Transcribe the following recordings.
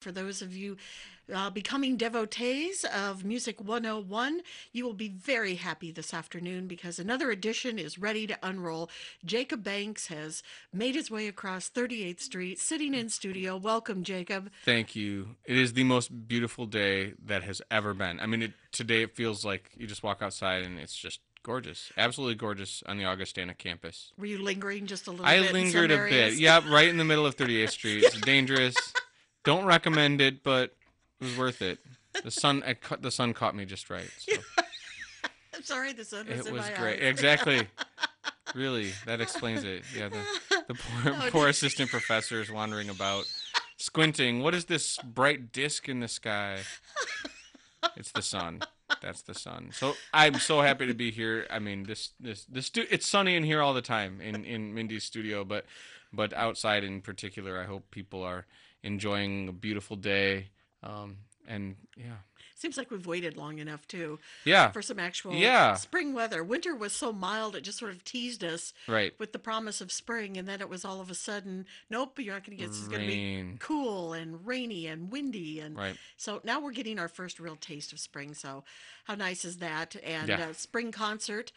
For those of you becoming devotees of Music 101, you will be very happy this afternoon because another edition is ready to unroll. Jacob Banks has made his way across 38th Street, sitting in studio. Welcome, Jacob. Thank you. It is the most beautiful day that has ever been. I mean, today it feels like you just walk outside and it's just gorgeous. Absolutely gorgeous on the Augustana campus. Were you lingering just a little bit? I lingered a bit. Yeah, right in the middle of 38th Street. It's dangerous. Don't recommend it, but it was worth it. The sun caught me just right. So. I'm sorry, the sun was in my eyes. It was great. Exactly. Really, that explains it. Yeah, the poor assistant professor is wandering about, squinting. What is this bright disc in the sky? It's the sun. That's the sun. So I'm so happy to be here. I mean, it's sunny in here all the time in Mindy's studio, but outside in particular. I hope people are enjoying a beautiful day, and yeah. Seems like we've waited long enough too. Yeah. For some actual spring weather. Winter was so mild it just sort of teased us. Right. With the promise of spring, and then it was all of a sudden, nope, you're not going to get. It's going to be cool and rainy and windy, and right. So now we're getting our first real taste of spring. So how nice is that? And spring concert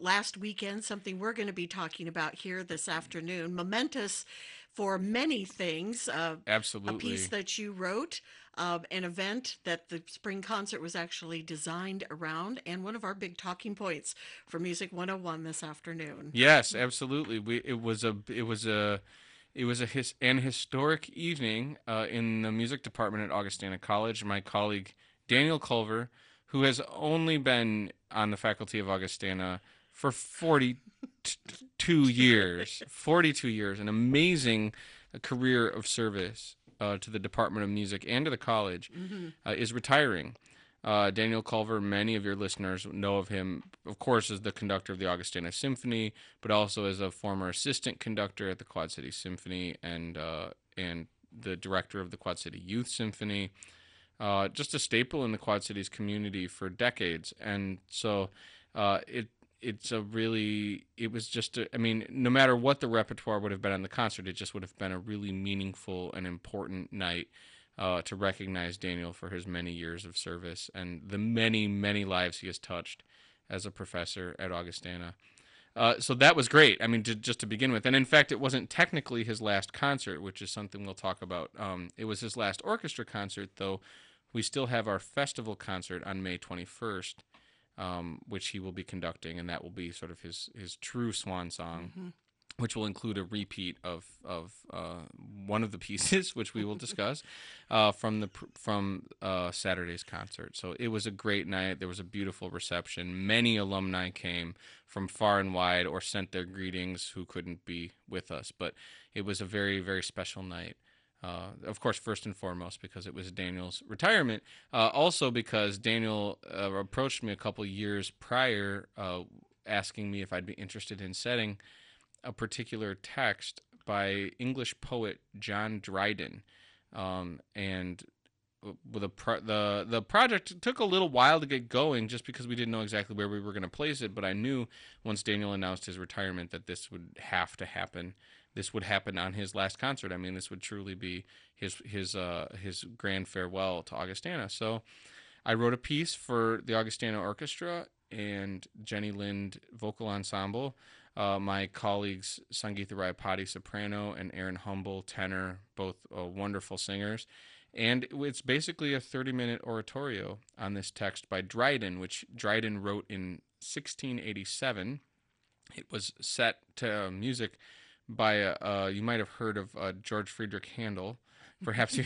last weekend. Something we're going to be talking about here this afternoon. Momentous. For many things, absolutely. A piece that you wrote, an event that the spring concert was actually designed around, and one of our big talking points for Music 101 this afternoon. Yes, absolutely. It was an historic evening in the music department at Augustana College. My colleague Daniel Culver, who has only been on the faculty of Augustana for 42 years, an amazing career of service to the Department of Music and to the college, is retiring. Daniel Culver, many of your listeners know of him, of course, as the conductor of the Augustana Symphony, but also as a former assistant conductor at the Quad City Symphony and the director of the Quad City Youth Symphony. Just a staple in the Quad Cities community for decades, and so no matter what the repertoire would have been on the concert, it just would have been a really meaningful and important night to recognize Daniel for his many years of service and the many, many lives he has touched as a professor at Augustana. So that was great, I mean, just to begin with. And in fact, it wasn't technically his last concert, which is something we'll talk about. It was his last orchestra concert, though we still have our festival concert on May 21st. Which he will be conducting, and that will be sort of his true swan song, which will include a repeat of one of the pieces, which we will discuss, from Saturday's concert. So it was a great night. There was a beautiful reception. Many alumni came from far and wide or sent their greetings who couldn't be with us, but it was a very, very special night. Of course, first and foremost, because it was Daniel's retirement. Also because Daniel approached me a couple years prior asking me if I'd be interested in setting a particular text by English poet John Dryden. And the project took a little while to get going just because we didn't know exactly where we were going to place it. But I knew once Daniel announced his retirement that this would have to happen. This would happen on his last concert. I mean, this would truly be his grand farewell to Augustana. So I wrote a piece for the Augustana Orchestra and Jenny Lind Vocal Ensemble. My colleagues Sangeetha Rayapati, soprano, and Aaron Humble, tenor, both wonderful singers. And it's basically a 30-minute oratorio on this text by Dryden, which Dryden wrote in 1687. It was set to music by you might have heard of George Friedrich Handel, perhaps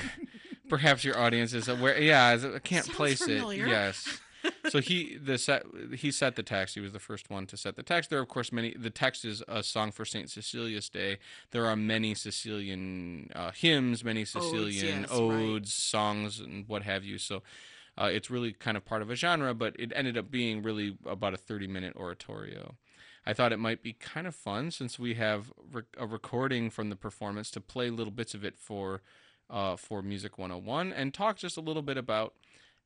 your audience is aware. Yeah, I can't sounds place familiar. It. Yes, so he set the text. He was the first one to set the text. There are, of course, many. The text is a song for St. Cecilia's Day. There are many Sicilian hymns, many Sicilian odes, right. Songs, and what have you. So it's really kind of part of a genre, but it ended up being really about a 30-minute oratorio. I thought it might be kind of fun, since we have a recording from the performance, to play little bits of it for Music 101 and talk just a little bit about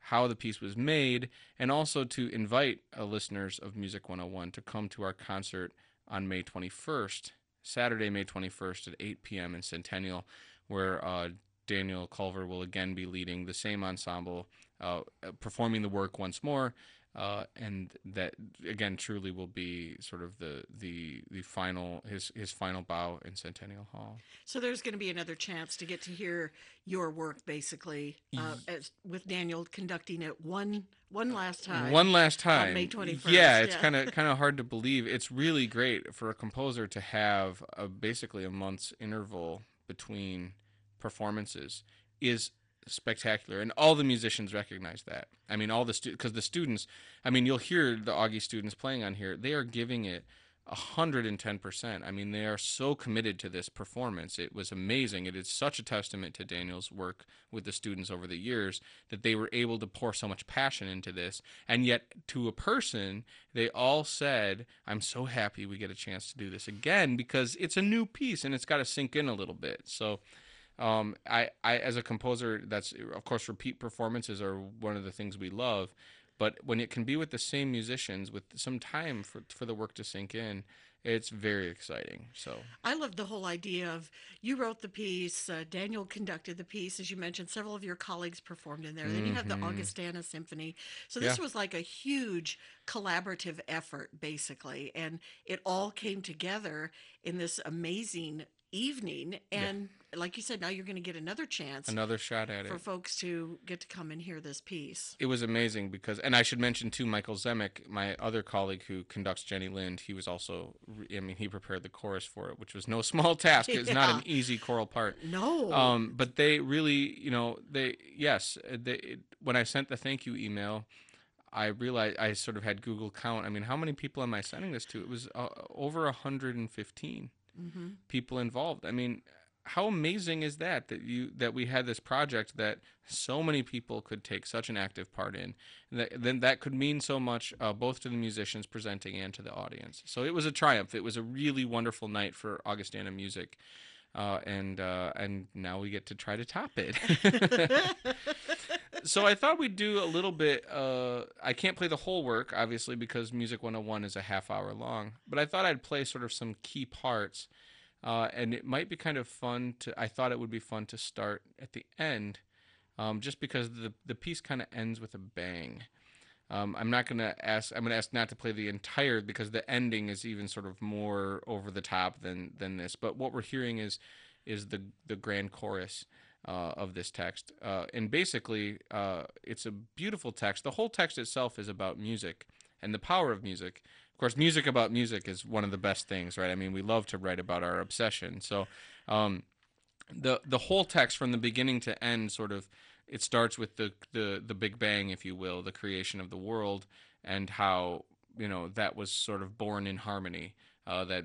how the piece was made, and also to invite listeners of Music 101 to come to our concert on May 21st, Saturday, May 21st at 8 p.m. in Centennial, where Daniel Culver will again be leading the same ensemble, performing the work once more, and that again truly will be sort of the final his final bow in Centennial Hall. So there's going to be another chance to get to hear your work, basically, with Daniel conducting it one last time. One last time on May 21st. Yeah, it's kind of hard to believe. It's really great for a composer to have basically a month's interval between performances. Is spectacular, and all the musicians recognize that. I mean, all the because the students, I mean, you'll hear the Augie students playing on here. They are giving it 110%. I mean, they are so committed to this performance. It was amazing. It is such a testament to Daniel's work with the students over the years that they were able to pour so much passion into this. And yet, to a person, they all said, "I'm so happy we get a chance to do this again because it's a new piece and it's got to sink in a little bit." So. I as a composer, that's of course repeat performances are one of the things we love, but when it can be with the same musicians with some time for the work to sink in, it's very exciting. So I love the whole idea of you wrote the piece, Daniel conducted the piece, as you mentioned, several of your colleagues performed in there. Then you have the Augustana Symphony. So this was like a huge collaborative effort, basically, and it all came together in this amazing evening, and like you said, now you're going to get another chance, another shot at it for folks to get to come and hear this piece. It was amazing because, and I should mention too, Michael Zemek, my other colleague who conducts Jenny Lind, he was also, I mean, he prepared the chorus for it, which was no small task. It's not an easy choral part. No. But they really, you know, when I sent the thank you email, I realized I sort of had Google count. I mean, how many people am I sending this to? It was over 115. Mm-hmm. People involved. I mean, how amazing is that that we had this project that so many people could take such an active part in. Then that could mean so much both to the musicians presenting and to the audience. So it was a triumph. It was a really wonderful night for Augustana music, and now we get to try to top it. So I thought we'd do a little bit, I can't play the whole work, obviously, because Music 101 is a half hour long, but I thought I'd play sort of some key parts, and it might be kind of fun to, I thought it would be fun to start at the end, just because the piece kind of ends with a bang. I'm going to ask not to play the entire, because the ending is even sort of more over the top than this, but what we're hearing is the grand chorus of this text. And basically, it's a beautiful text. The whole text itself is about music and the power of music. Of course, music about music is one of the best things, right? I mean, we love to write about our obsession. So the whole text from the beginning to end sort of, it starts with the Big Bang, if you will, the creation of the world, and how, you know, that was sort of born in harmony. That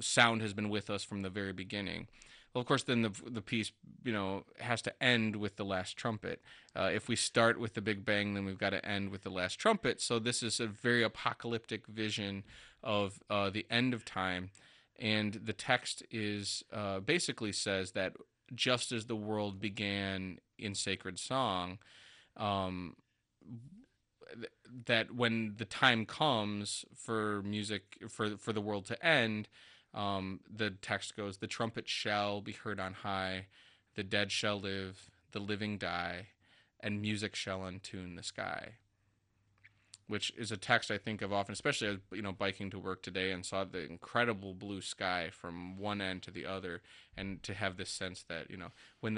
sound has been with us from the very beginning. Well, of course, then the piece, you know, has to end with the last trumpet. If we start with the Big Bang, then we've got to end with the last trumpet. So this is a very apocalyptic vision of the end of time. And the text is basically says that just as the world began in sacred song, that when the time comes for music, for the world to end, the text goes, the trumpet shall be heard on high, the dead shall live, the living die, and music shall untune the sky. Which is a text I think of often, especially as, you know, biking to work today and saw the incredible blue sky from one end to the other, and to have this sense that, you know, when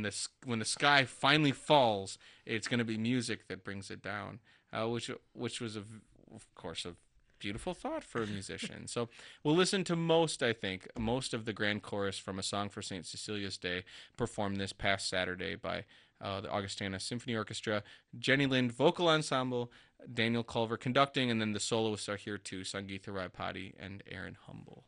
the sky finally falls, it's going to be music that brings it down, which was of course a beautiful thought for a musician. So we'll listen to most of the grand chorus from A Song for St. Cecilia's Day, performed this past Saturday by the Augustana Symphony Orchestra, Jenny Lind Vocal Ensemble, Daniel Culver conducting, and then the soloists are here too, Sangeetha Rayapati and Aaron Humble.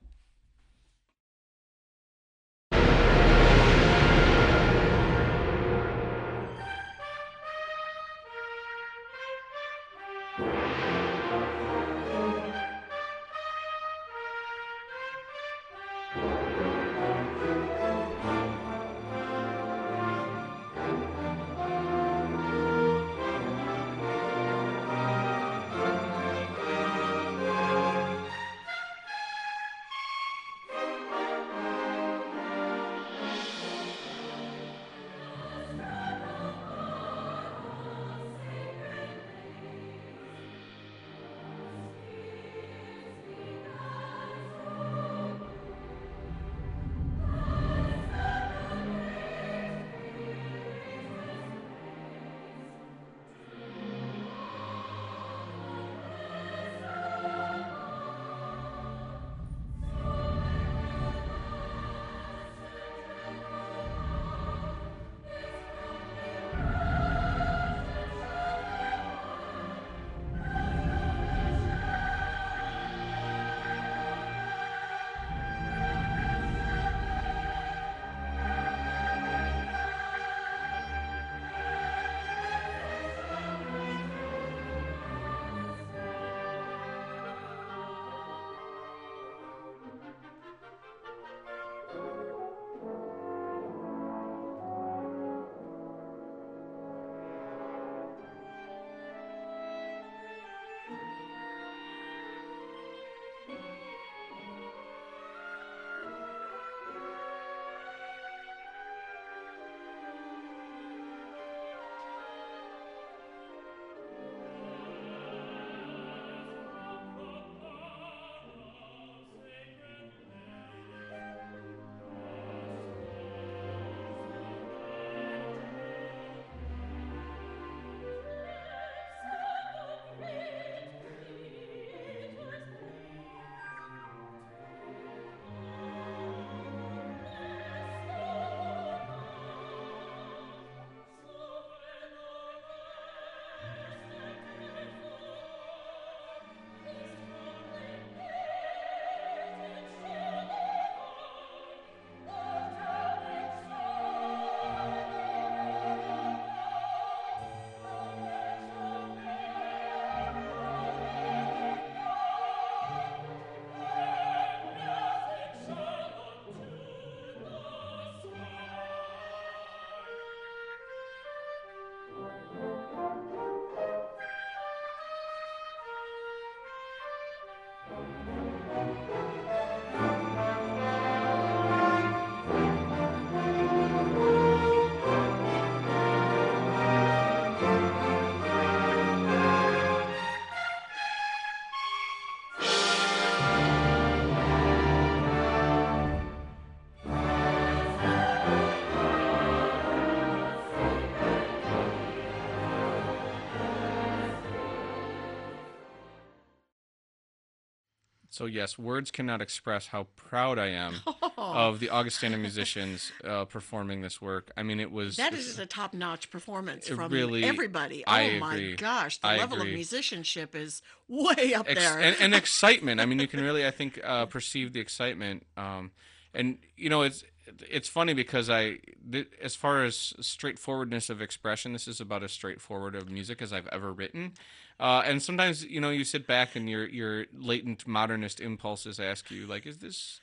So yes, words cannot express how proud I am of the Augustana musicians performing this work. I mean, it was... That is a top-notch performance from really, everybody. Oh my gosh, the level of musicianship is way up there. And excitement. I mean, you can really, I think, perceive the excitement. And, you know, it's funny because as far as straightforwardness of expression, this is about as straightforward of music as I've ever written. And sometimes, you know, you sit back and your latent modernist impulses ask you, like, is this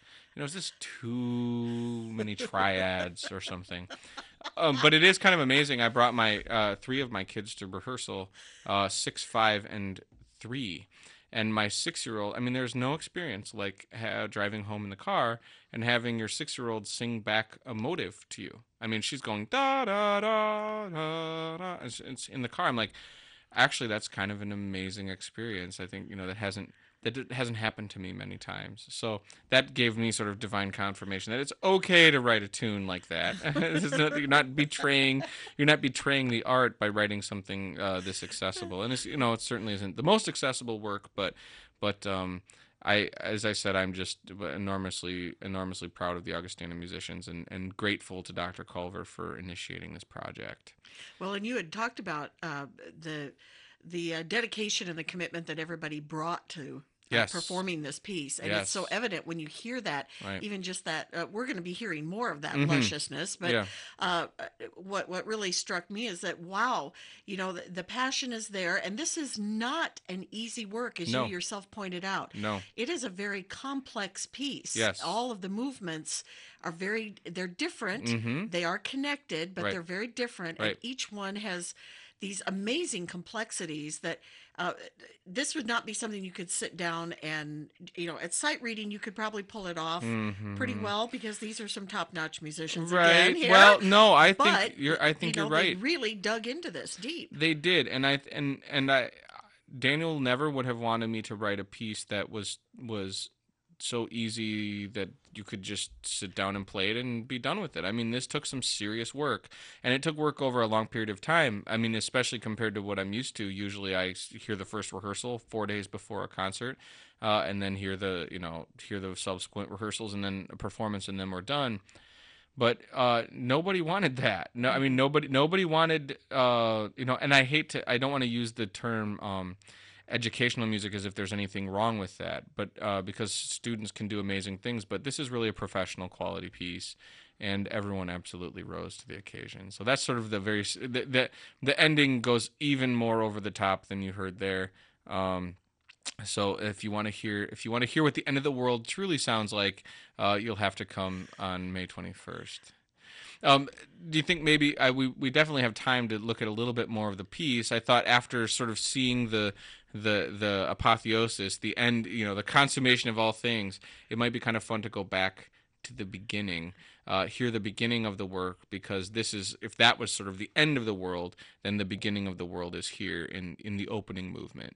too many triads or something? But it is kind of amazing. I brought my three of my kids to rehearsal, 6, 5, and 3. And my 6-year-old, I mean, there's no experience like driving home in the car and having your 6-year-old sing back a motive to you. I mean, she's going, da, da, da, da, da. It's in the car. I'm like, actually, that's kind of an amazing experience. I think, you know, that hasn't happened to me many times. So that gave me sort of divine confirmation that it's okay to write a tune like that. You're not betraying the art by writing something this accessible. And it's, you know, it certainly isn't the most accessible work, but as I said, I'm just enormously proud of the Augustana musicians and grateful to Dr. Culver for initiating this project. Well, and you had talked about the dedication and the commitment that everybody brought to performing this piece. And it's so evident when you hear that, even just that, we're going to be hearing more of that lusciousness. But what really struck me is that, wow, you know, the passion is there. And this is not an easy work, as you yourself pointed out. No. It is a very complex piece. Yes. All of the movements are they're different. Mm-hmm. They are connected, but they're very different. Right. And each one has these amazing complexities that this would not be something you could sit down and, you know, at sight reading, you could probably pull it off pretty well, because these are some top-notch musicians. Right. Again, here. Well, no, I think you're right. They really dug into this deep. They did. And Daniel never would have wanted me to write a piece that was so easy that you could just sit down and play it and be done with it. I mean, this took some serious work, and it took work over a long period of time. I mean, especially compared to what I'm used to. Usually I hear the first rehearsal 4 days before a concert, and then hear the subsequent rehearsals and then a performance, and then we're done. But nobody wanted that. No, I mean, nobody wanted, you know, and I don't want to use the term, educational music as if there's anything wrong with that, but because students can do amazing things, but this is really a professional quality piece, and everyone absolutely rose to the occasion. So that's sort of the ending goes even more over the top than you heard there. So if you want to hear what the end of the world truly sounds like, you'll have to come on May 21st. Do you think maybe we definitely have time to look at a little bit more of the piece? I thought after sort of seeing the apotheosis, the end, you know, the consummation of all things, it might be kind of fun to go back to the beginning, hear the beginning of the work, because if that was sort of the end of the world, then the beginning of the world is here in the opening movement.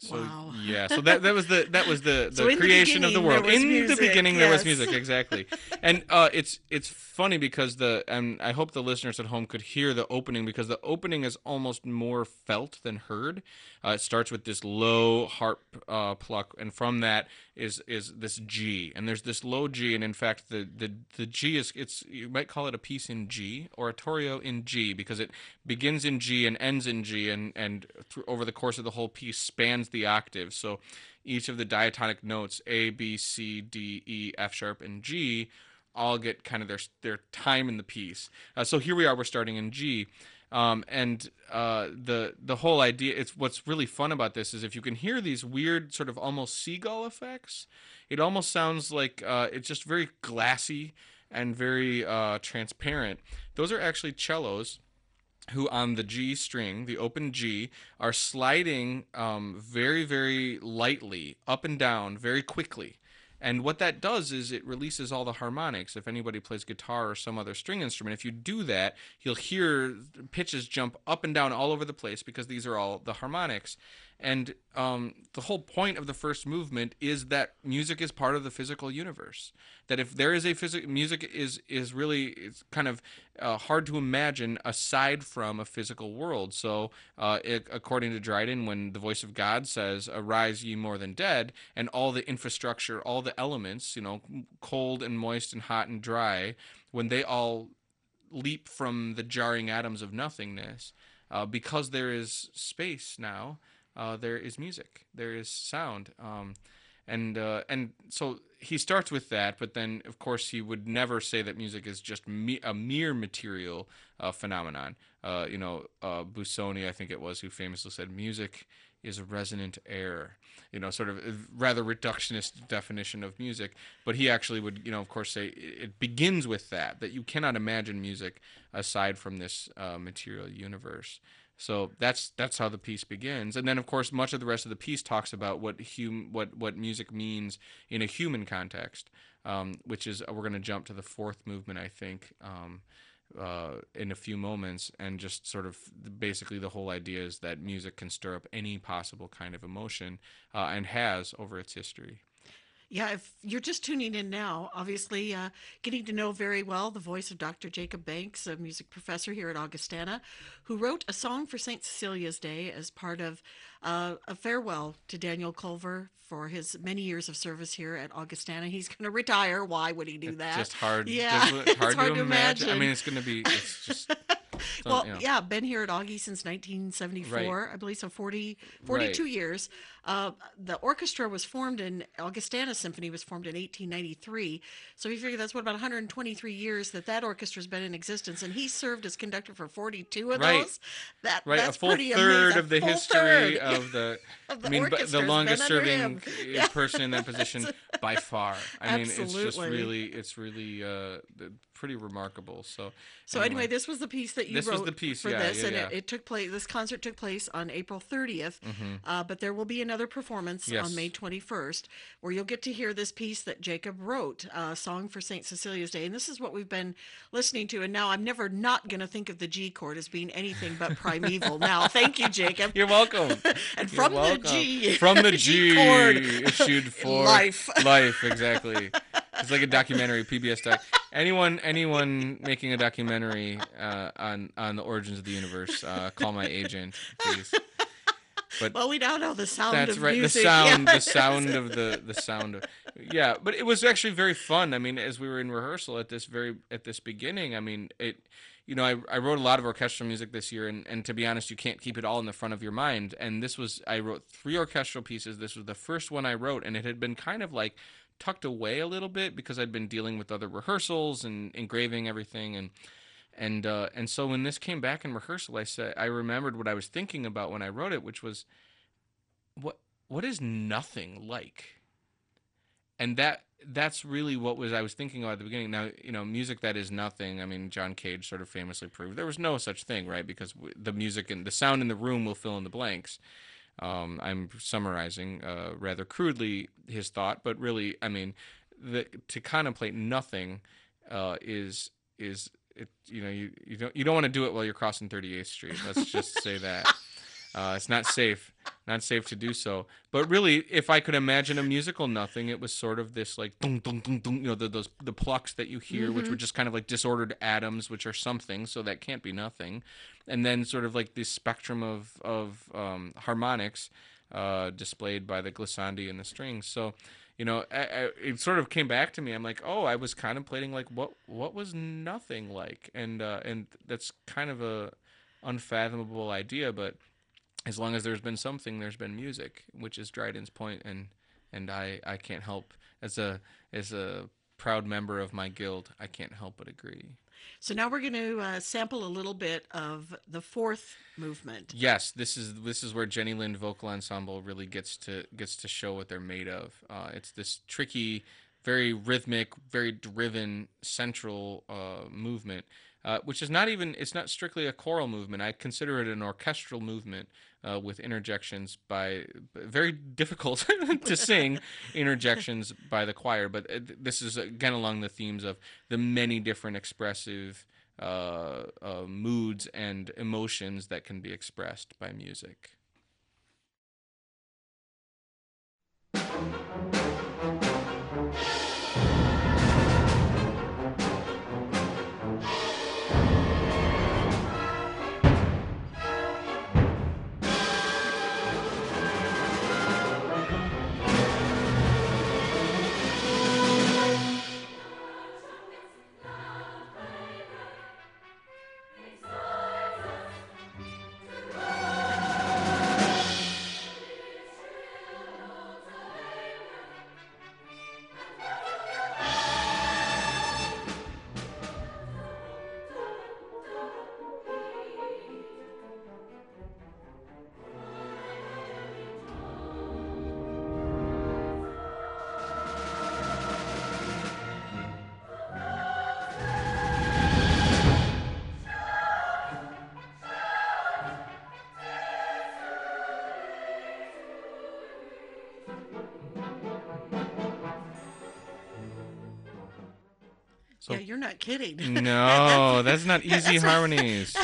So wow. Yeah, so that was the creation of the world. In the beginning, there was music, exactly. And it's funny because I hope the listeners at home could hear the opening, because the opening is almost more felt than heard. It starts with this low harp pluck, and from that is this G, and there's this low G, and in fact the G is, it's, you might call it a piece in G, oratorio in G, because it begins in G and ends in G, and over the course of the whole piece spans the octave. So each of the diatonic notes A, B, C, D, E, F sharp, and G all get kind of their time in the piece. So here we are, we're starting in G. The whole idea, it's what's really fun about this is if you can hear these weird sort of almost seagull effects, it almost sounds like it's just very glassy and very transparent. Those are actually cellos who on the G string, the open G, are sliding very, very lightly up and down very quickly. And what that does is it releases all the harmonics. If anybody plays guitar or some other string instrument, if you do that, you'll hear pitches jump up and down all over the place because these are all the harmonics. And the whole point of the first movement is that music is part of the physical universe. That if there is a physical, music is really, it's kind of hard to imagine aside from a physical world. So according to Dryden, when the voice of God says, "Arise ye more than dead," and all the infrastructure, all the elements, you know, cold and moist and hot and dry, when they all leap from the jarring atoms of nothingness, because there is space now, there is music, there is sound, and so he starts with that. But then, of course, he would never say that music is just a mere material phenomenon. Busoni, I think it was, who famously said, "Music is a resonant air," you know, sort of a rather reductionist definition of music. But he actually would, you know, of course, say it begins with that you cannot imagine music aside from this material universe. So that's how the piece begins, and then of course much of the rest of the piece talks about what music means in a human context, which is, we're going to jump to the fourth movement, I think, in a few moments, and just sort of basically the whole idea is that music can stir up any possible kind of emotion, and has over its history. Yeah, if you're just tuning in now, obviously getting to know very well the voice of Dr. Jacob Banks, a music professor here at Augustana, who wrote a song for St. Cecilia's Day as part of a farewell to Daniel Culver for his many years of service here at Augustana. He's going to retire. Why would he do that? It's just hard. Yeah, it's hard to imagine. I mean, it's going to be, it's just... So, well, you know. Yeah, been here at Augie since 1974, right. I believe, so 42 right. years. The orchestra was formed in, Augustana Symphony was formed in 1893. So you figure that's what, about 123 years that orchestra's been in existence, and he served as conductor for 42 of right. those. That, right, that's a full pretty third amazing. Of the history of the, of the, I mean, the longest serving person in that position by far. I mean, absolutely. It's just really, pretty remarkable. So anyway, this was the piece that you wrote was the piece for this, and it took place. This concert took place on April 30th, mm-hmm. But there will be another performance on May 21st, where you'll get to hear this piece that Jacob wrote, a song for St. Cecilia's Day, and this is what we've been listening to. And now I'm never not going to think of the G chord as being anything but primeval. Now, thank you, Jacob. You're welcome. And from the G, chord, issued for life, exactly. It's like a documentary, PBS doc. Anyone making a documentary on the origins of the universe, call my agent, please. But well, we now know the sound of music. That's right, the sound of. Yeah, but it was actually very fun. I mean, as we were in rehearsal at this beginning, I mean, it. You know, I wrote a lot of orchestral music this year, and to be honest, you can't keep it all in the front of your mind. And this was, I wrote 3 orchestral pieces. This was the first one I wrote, and it had been kind of like tucked away a little bit because I'd been dealing with other rehearsals and engraving everything, and so when this came back in rehearsal, I remembered what I was thinking about when I wrote it, which was, what is nothing like? And that's really I was thinking about at the beginning. Now, you know, music that is nothing. I mean, John Cage sort of famously proved there was no such thing, right? Because the music and the sound in the room will fill in the blanks. I'm summarizing rather crudely his thought, but really, I mean, to contemplate nothing is, you know, you don't want to do it while you're crossing 38th Street. Let's just say that. It's not safe to do so. But really, if I could imagine a musical nothing, it was sort of this like, dun, dun, dun, dun, you know, the plucks that you hear, mm-hmm. which were just kind of like disordered atoms, which are something, so that can't be nothing. And then sort of like this spectrum of harmonics displayed by the glissandi and the strings. So, you know, I, it sort of came back to me. I'm like, oh, I was contemplating like what was nothing like, and that's kind of a unfathomable idea, but as long as there's been something, there's been music, which is Dryden's point, and I can't help, as a proud member of my guild, I can't help but agree. So now we're going to sample a little bit of the fourth movement. Yes, this is where Jenny Lind Vocal Ensemble really gets to show what they're made of. It's this tricky, very rhythmic, very driven central movement. Which is not even, it's not strictly a choral movement. I consider it an orchestral movement with interjections by, very difficult to sing, interjections by the choir. But this is, again, along the themes of the many different expressive moods and emotions that can be expressed by music. Yeah, you're not kidding. No, that's not easy harmonies.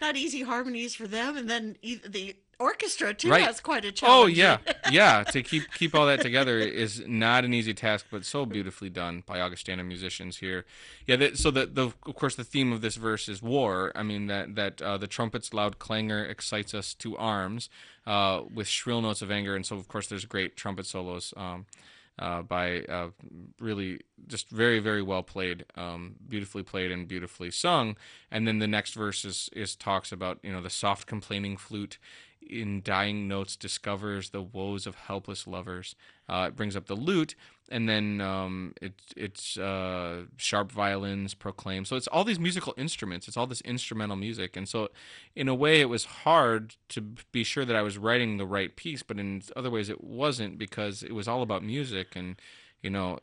Not easy harmonies for them, and then the orchestra too, right. Has quite a challenge. Oh yeah, yeah. To keep all that together is not an easy task, but so beautifully done by Augustana musicians here. Yeah. Of course, the theme of this verse is war. I mean that the trumpet's loud clangor excites us to arms with shrill notes of anger, and so of course there's great trumpet solos. By really just very, very well played, beautifully played and beautifully sung. And then the next verse is talks about, you know, the soft complaining flute in dying notes discovers the woes of helpless lovers. It brings up the lute, and then it's sharp violins proclaim. So it's all these musical instruments. It's all this instrumental music. And so in a way it was hard to be sure that I was writing the right piece, but in other ways it wasn't, because it was all about music. And, you know,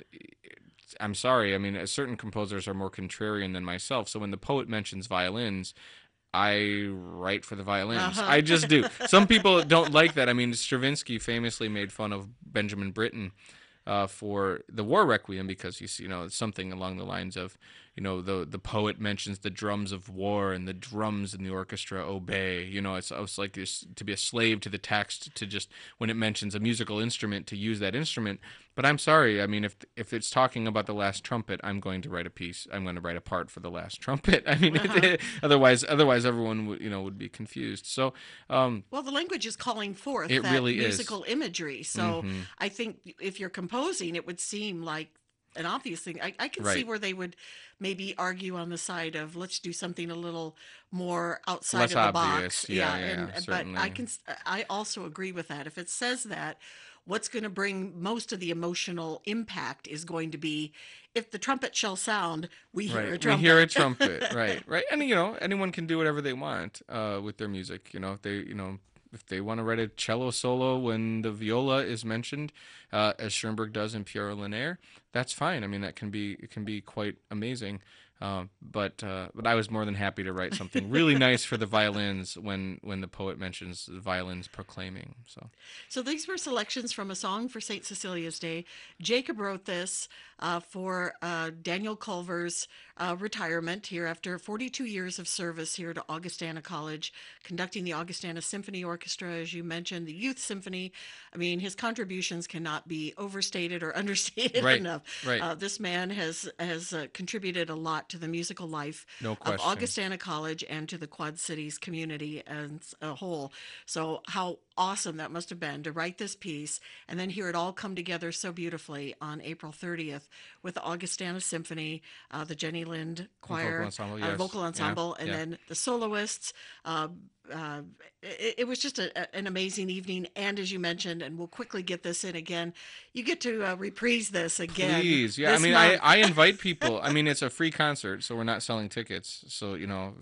I'm sorry. I mean, certain composers are more contrarian than myself. So when the poet mentions violins, I write for the violins. Uh-huh. I just do. Some people don't like that. I mean, Stravinsky famously made fun of Benjamin Britten for the War Requiem, because he's, you know, something along the lines of, you know, the poet mentions the drums of war and the drums in the orchestra obey. You know, it's like this, to be a slave to the text, to just, when it mentions a musical instrument, to use that instrument. But I'm sorry. I mean, if it's talking about the last trumpet, I'm going to write a piece. I'm going to write a part for the last trumpet. I mean, uh-huh. Otherwise everyone would, you know, would be confused. So, well, the language is calling forth it that really musical is. Imagery. So mm-hmm. I think if you're composing, it would seem like an obvious thing. I can right. see where they would maybe argue on the side of, let's do something a little more outside less of the obvious. Box. Yeah, and, certainly. But I also agree with that. If it says that, what's going to bring most of the emotional impact is going to be, if the trumpet shall sound, we hear right. a trumpet. We hear a trumpet, right. And, you know, anyone can do whatever they want with their music. You know, if they want to write a cello solo when the viola is mentioned, as Schoenberg does in Piero Lanier, that's fine. I mean, it can be quite amazing. But I was more than happy to write something really nice for the violins when the poet mentions the violins proclaiming. So these were selections from a song for St. Cecilia's Day. Jacob wrote this for Daniel Culver's retirement here after 42 years of service here to Augustana College, conducting the Augustana Symphony Orchestra, as you mentioned, the Youth Symphony. I mean, his contributions cannot be overstated or understated enough. Right. This man has contributed a lot to the musical life of Augustana College and to the Quad Cities community as a whole. So how awesome that must have been to write this piece and then hear it all come together so beautifully on April 30th with the Augustana Symphony, the Jenny Lind Choir, Vocal Ensemble, and then the soloists. It was just an amazing evening. And as you mentioned, and we'll quickly get this in again, you get to reprise this again. Please, yeah. I mean, I invite people. I mean, it's a free concert, so we're not selling tickets. So, you know,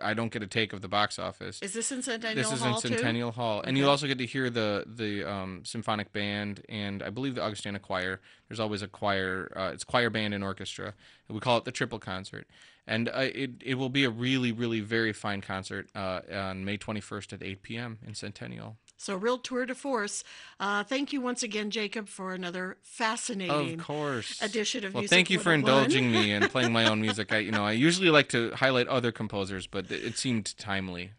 I don't get a take of the box office. Is this in Centennial Hall? This is in Centennial Hall. And you also get to hear the symphonic band and I believe the Augustana Choir. There's always a choir. It's choir, band, and orchestra. We call it the triple concert. And it will be a really, really very fine concert on May 21st at 8 p.m. in Centennial. So real tour de force. Thank you once again, Jacob, for another fascinating edition of Music 101. Well, thank you for indulging me and playing my own music. I usually like to highlight other composers, but it seemed timely.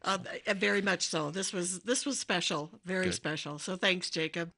Very much so. This was special, very special. So thanks, Jacob.